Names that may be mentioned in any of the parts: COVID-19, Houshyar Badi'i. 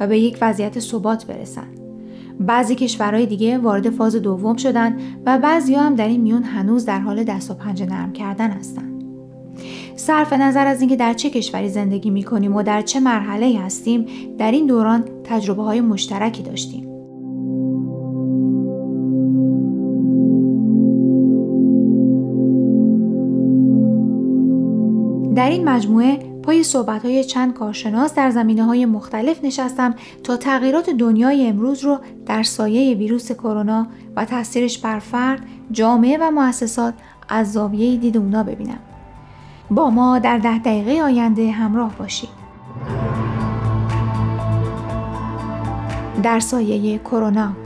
و به یک وضعیت ثبات برسن. بعضی کشورهای دیگه وارد فاز دوم شدن و بعضی‌ها هم در این میون هنوز در حال دست و پنجه نرم کردن هستن. صرف نظر از اینکه در چه کشوری زندگی می‌کنیم و در چه مرحله‌ای هستیم، در این دوران تجربه‌های مشترکی داشتیم. در این مجموعه پای صحبت‌های چند کارشناس در زمینه‌های مختلف نشستم تا تغییرات دنیای امروز رو در سایه ویروس کرونا و تأثیرش بر فرد، جامعه و مؤسسات از زاویه دید اونا ببینم. با ما در 10 دقیقه آینده همراه باشید. در سایه کرونا.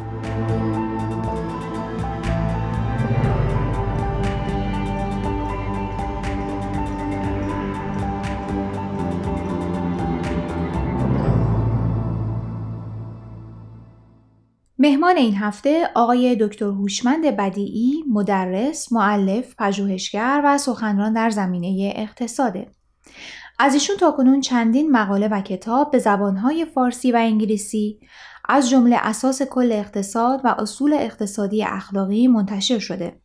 مهمان این هفته آقای دکتر هوشمند بدیعی، مدرس، مؤلف، پژوهشگر و سخنران در زمینه اقتصاده. از ایشون تاکنون چندین مقاله و کتاب به زبانهای فارسی و انگلیسی از جمله اساس کل اقتصاد و اصول اقتصادی اخلاقی منتشر شده.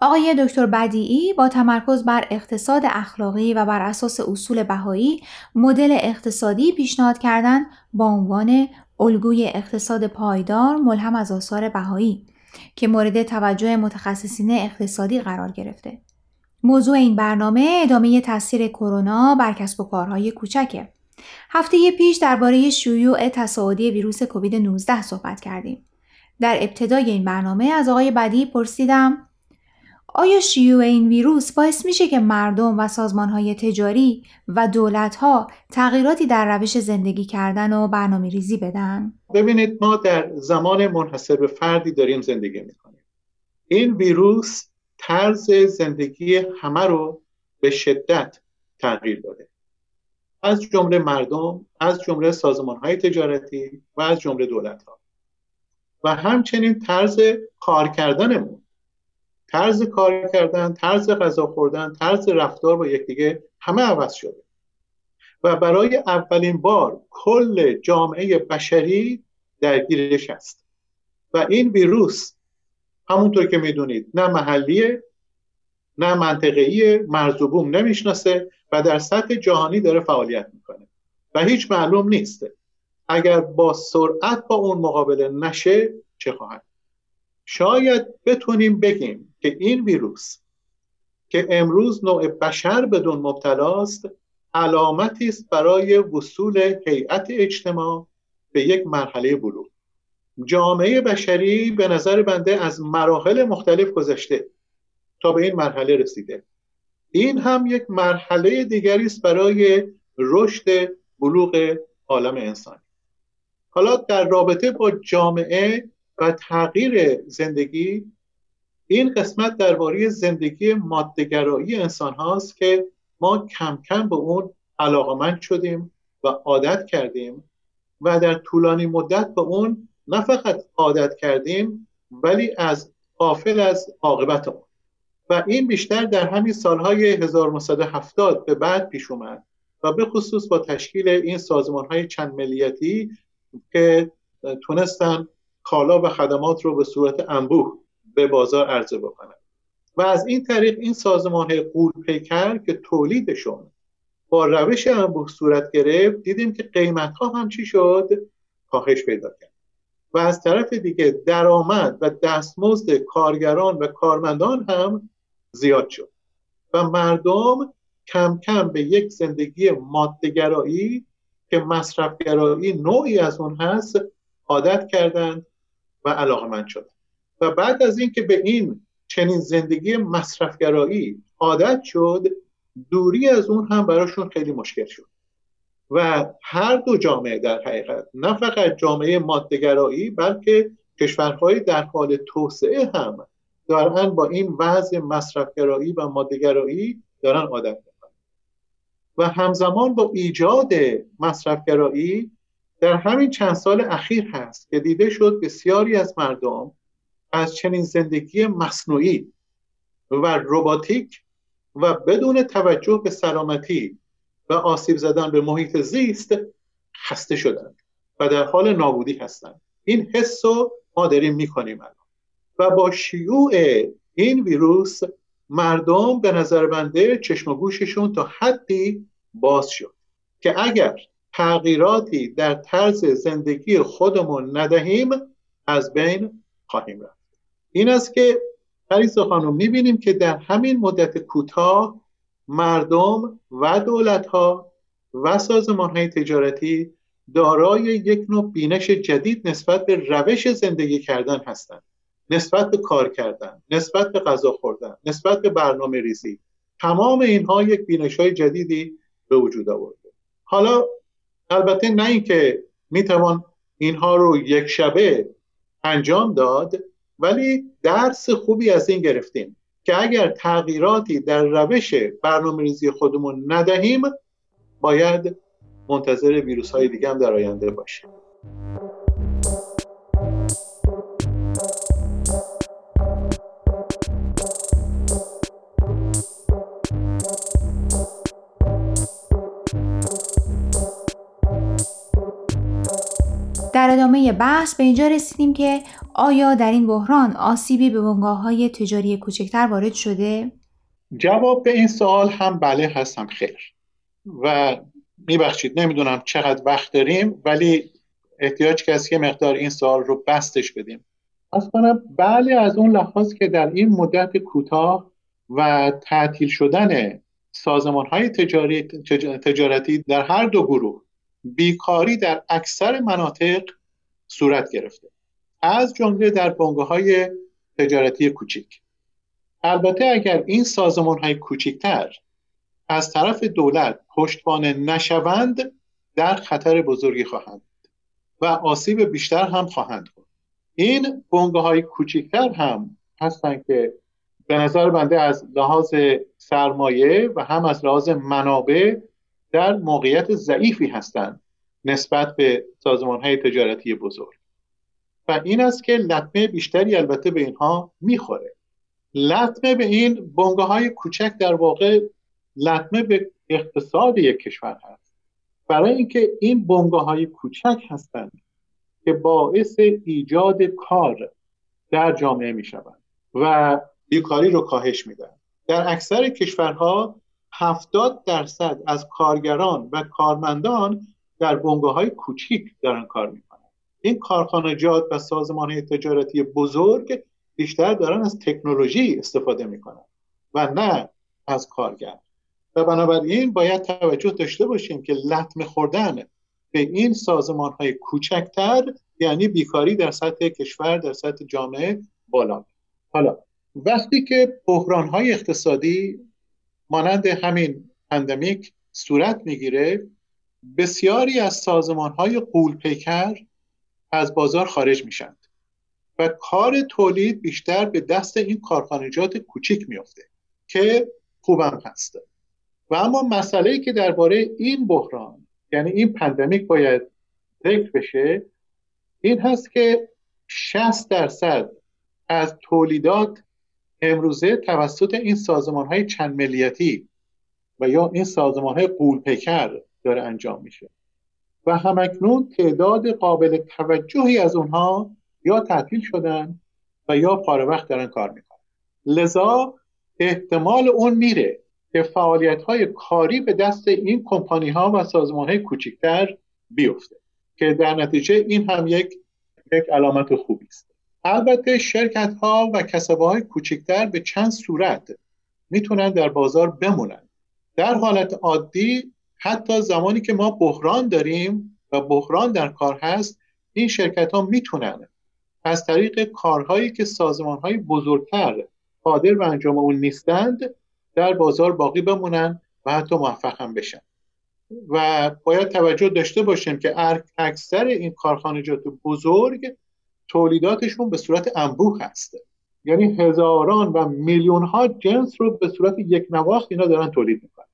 آقای دکتر بدیعی با تمرکز بر اقتصاد اخلاقی و بر اساس اصول بهایی مدل اقتصادی پیشنهاد کردند با عنوان الگوی اقتصاد پایدار ملهم از آثار بهایی که مورد توجه متخصصین اقتصادی قرار گرفته. موضوع این برنامه ادامه تاثیر کرونا بر کسب و کارهای کوچکه. هفته پیش درباره شیوع تصاعدی ویروس کووید 19 صحبت کردیم. در ابتدای این برنامه از آقای بدیعی پرسیدم آیا شیوع این ویروس باعث میشه که مردم و سازمانهای تجاری و دولت‌ها تغییراتی در روش زندگی کردن و برنامه‌ریزی بدن؟ ببینید، ما در زمان منحصر به فردی داریم زندگی میکنیم. این ویروس طرز زندگی همه رو به شدت تغییر داده. از جمله مردم، از جمله سازمانهای تجاری و از جمله دولت‌ها. و همچنین طرز کار کردنمون، طرز کار کردن، طرز غذا خوردن، طرز رفتار با یکدیگه همه عوض شده و برای اولین بار کل جامعه بشری درگیرش است. و این ویروس همونطور که میدونید نه محلیه نه منطقه‌ایه، مرز و بوم نمیشناسه و در سطح جهانی داره فعالیت میکنه و هیچ معلوم نیسته اگر با سرعت با اون مقابله نشه چه خواهد. شاید بتونیم بگیم که این ویروس که امروز نوع بشر بدون مبتلاست علامتی است برای وصول هیئت اجتماع به یک مرحله بلوغ. جامعه بشری به نظر بنده از مراحل مختلف گذشته تا به این مرحله رسیده. این هم یک مرحله دیگری است برای رشد بلوغ عالم انسانی. حالا در رابطه با جامعه و تغییر زندگی، این قسمت درباره زندگی ماده‌گرایی انسان هاست که ما کم کم به اون علاقه‌مند شدیم و عادت کردیم و در طولانی مدت به اون نه فقط عادت کردیم ولی از غافل از عاقبت اون. و این بیشتر در همین سالهای 1970 به بعد پیش اومد و به خصوص با تشکیل این سازمان‌های چند ملیتی که تونستن کالا و خدمات رو به صورت انبوه به بازار عرضه بکنند و از این طریق این سازمان‌های غول‌پیکر که تولیدشون با روش انبوه صورت گرفت، دیدیم که قیمت‌ها هم چی شد، کاهش پیدا کرد. و از طرف دیگه درآمد و دستمزد کارگران و کارمندان هم زیاد شد و مردم کم کم به یک زندگی ماده‌گرایی که مصرف‌گرایی نوعی از اون هست عادت کردند و علاقمند شدند. و بعد از اینکه به این چنین زندگی مصرفگرایی عادت شد، دوری از اون هم براشون خیلی مشکل شد و هر دو جامعه در حقیقت، نه فقط جامعه ماده‌گرایی بلکه کشورهای در حال توسعه هم دارن با این وضع مصرفگرایی و ماده‌گرایی دارن عادت میکنن و همزمان با ایجاد مصرفگرایی در همین چند سال اخیر هست که دیده شد بسیاری از مردم از چنین زندگی مصنوعی و رباتیک و بدون توجه به سلامتی و آسیب زدن به محیط زیست خسته شدند و در حال نابودی هستند. این حس رو ما داریم میکنیم و با شیوع این ویروس مردم به نظر بنده چشم و گوششون تا حدی باز شد که اگر تغییراتی در طرز زندگی خودمون ندهیم از بین خواهیم رفت. این است که عزیزا خانم میبینیم که در همین مدت کوتاه مردم و دولت‌ها و سازمان‌های تجارتی دارای یک نوع بینش جدید نسبت به روش زندگی کردن هستند، نسبت به کار کردن، نسبت به غذا خوردن، نسبت به برنامه ریزی. تمام اینها یک بینش‌های جدیدی به وجود آورده. حالا البته نه اینکه میتوان اینها رو یک شبه انجام داد، ولی درس خوبی از این گرفتیم که اگر تغییراتی در روش برنامه‌ریزی خودمون ندهیم باید منتظر ویروس‌های دیگه هم در آینده باشیم. در ادامه بحث به اینجا رسیدیم که آیا در این بحران آسیبی به بنگاه‌های تجاری کوچکتر وارد شده؟ جواب به این سوال هم بله هستم خیر. و میبخشید نمیدونم چقدر وقت داریم، ولی احتیاج کسی مقدار این سوال رو بستش بدیم. اصلا بله، از اون لحاظ که در این مدت کوتاه و تعطیل شدن سازمان‌های تجارتی در هر دو گروه بیکاری در اکثر مناطق صورت گرفته، از جمله در بنگاه‌های تجارتی کوچک. البته اگر این سازمان‌های کوچکتر از طرف دولت پشتوانه نشوند در خطر بزرگی خواهند و آسیب بیشتر هم خواهند خورد. این بنگاه‌های کوچکتر هم هستند که به نظر بنده از لحاظ سرمایه و هم از لحاظ منابع در موقعیت ضعیفی هستند نسبت به سازمان‌های تجارتی بزرگ و این است که لطمه بیشتری البته به اینها میخوره. لطمه به این بنگاه‌های کوچک در واقع لطمه به اقتصاد یک کشور هست، برای اینکه این بنگاه‌های کوچک هستند که باعث ایجاد کار در جامعه میشوند و بیکاری رو کاهش میدن. در اکثر کشورها 70% از کارگران و کارمندان در بنگاه‌های کوچک دارن کار میکنن. این کارخانجات و سازمان‌های تجارتی بزرگ بیشتر دارن از تکنولوژی استفاده میکنن و نه از کارگر و بنابراین باید توجه داشته باشیم که لطمه خوردن به این سازمان‌های کوچکتر یعنی بیکاری در سطح کشور، در سطح جامعه بالا. حالا وقتی که بحران‌های اقتصادی مانند همین پاندمیک صورت میگیره، بسیاری از سازمان‌های غول‌پیکر از بازار خارج میشن و کار تولید بیشتر به دست این کارخانجات کوچک میفته که خوبم هست. و اما مسئله‌ای که درباره این بحران یعنی این پاندمیک باید ذکر بشه این هست که 60% از تولیدات امروزه توسط این سازمان‌های چند ملیتی و یا این سازمان‌های غول‌پیکر داره انجام میشه و همکنون تعداد قابل توجهی از اونها یا تعطیل شدن و یا پاره وقت دارن کار میکنن. لذا احتمال اون میره که فعالیت‌های کاری به دست این کمپانی‌ها و سازمان‌های کوچکتر بیفته که در نتیجه این هم یک علامت خوبی است. البته شرکت‌ها و کسبه‌های کوچکتر به چند صورت میتونن در بازار بمونن. در حالت عادی حتی زمانی که ما بحران داریم و بحران در کار هست، این شرکت‌ها میتونن از طریق کارهایی که سازمان‌های بزرگتر قادر به انجام اون نیستند در بازار باقی بمونن و حتی موفق هم بشن. و باید توجه داشته باشیم که اکثر این کارخانجات بزرگ تولیداتشون به صورت انبوه هست، یعنی هزاران و میلیون ها جنس رو به صورت یک نواخت اینا دارن تولید میکنن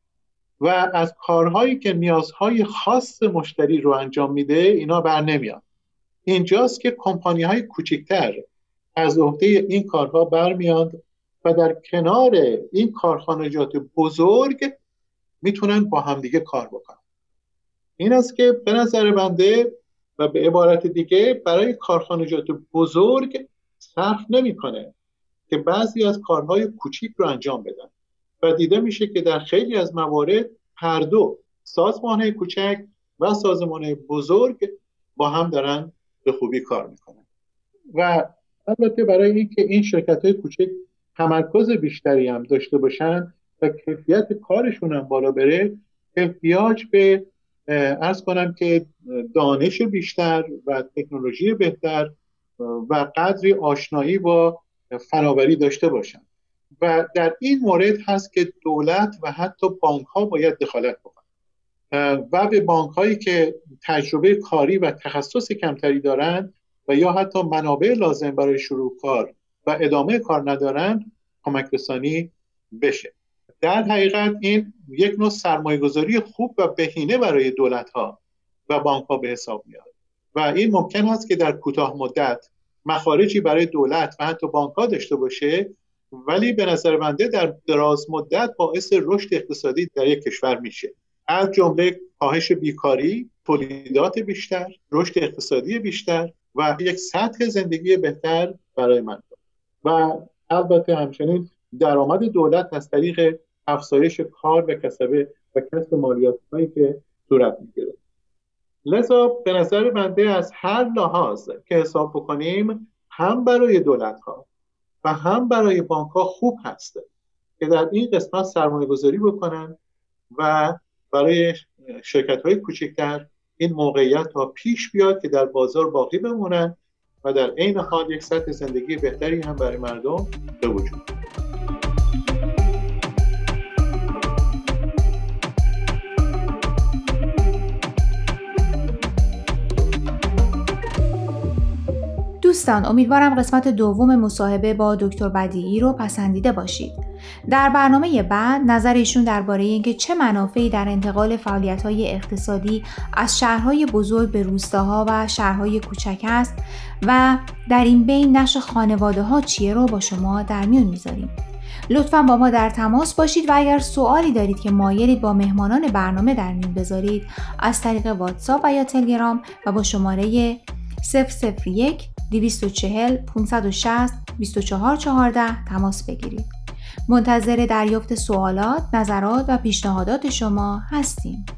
و از کارهایی که نیازهای خاص مشتری رو انجام میده اینا بر نمیاد. اینجاست که کمپانی های کوچکتر از عهده این کارها برمیاد و در کنار این کارخانجات بزرگ میتونن با همدیگه کار بکنن. این است که به نظر بنده و به عبارت دیگه برای کارخانجات بزرگ صرف نمیکنه که بعضی از کارهای کوچیک رو انجام بدن و دیده میشه که در خیلی از موارد هر دو سازمانه کوچک و سازمانه بزرگ با هم دارن به خوبی کار میکنن و البته برای اینکه این شرکت‌های کوچک تمرکز بیشتری هم داشته باشن و کیفیت کارشون هم بالا بره، احتیاج به عرض کنم که دانش بیشتر و تکنولوژی بهتر و قدری آشنایی با فناوری داشته باشن و در این مورد هست که دولت و حتی بانک ها باید دخالت بکنن و به بانک هایی که تجربه کاری و تخصص کمتری دارن و یا حتی منابع لازم برای شروع کار و ادامه کار ندارن کمک رسانی بشه. در حقیقت این یک نوع سرمایه‌گذاری خوب و بهینه برای دولت‌ها و بانک‌ها به حساب میاد و این ممکن هست که در کوتاه مدت مخارجی برای دولت و حتی بانک‌ها داشته باشه، ولی به نظر بنده در دراز مدت باعث رشد اقتصادی در یک کشور میشه، از جمله کاهش بیکاری، تولیدات بیشتر، رشد اقتصادی بیشتر و یک سطح زندگی بهتر برای مردم و البته همچنین درآمد دولت از طریق افزایش کار و کسب مالیات هایی که صورت میگیره. لذا به نظر بنده از هر لحاظ که حساب بکنیم هم برای دولت ها و هم برای بانک ها خوب هست که در این قسمت سرمایه گذاری بکنن و برای شرکت های کوچکتر این موقعیت ها پیش بیاد که در بازار باقی بمونن و در عین حال یک سطح زندگی بهتری هم برای مردم به وجود بیاد. دوستان، امیدوارم قسمت دوم مصاحبه با دکتر بدیعی رو پسندیده باشید. در برنامه بعد نظر ایشون درباره اینکه چه منافعی در انتقال فعالیت‌های اقتصادی از شهرهای بزرگ به روستاها و شهرهای کوچک است و در این بین نقش خانواده‌ها چیه رو با شما در میون می‌ذاریم. لطفاً با ما در تماس باشید و اگر سوالی دارید که مایلید با مهمانان برنامه در میون بذارید، از طریق واتساپ و یا تلگرام و با شماره 001-240-560-2414 تماس بگیرید. منتظر دریافت سوالات، نظرات و پیشنهادات شما هستیم.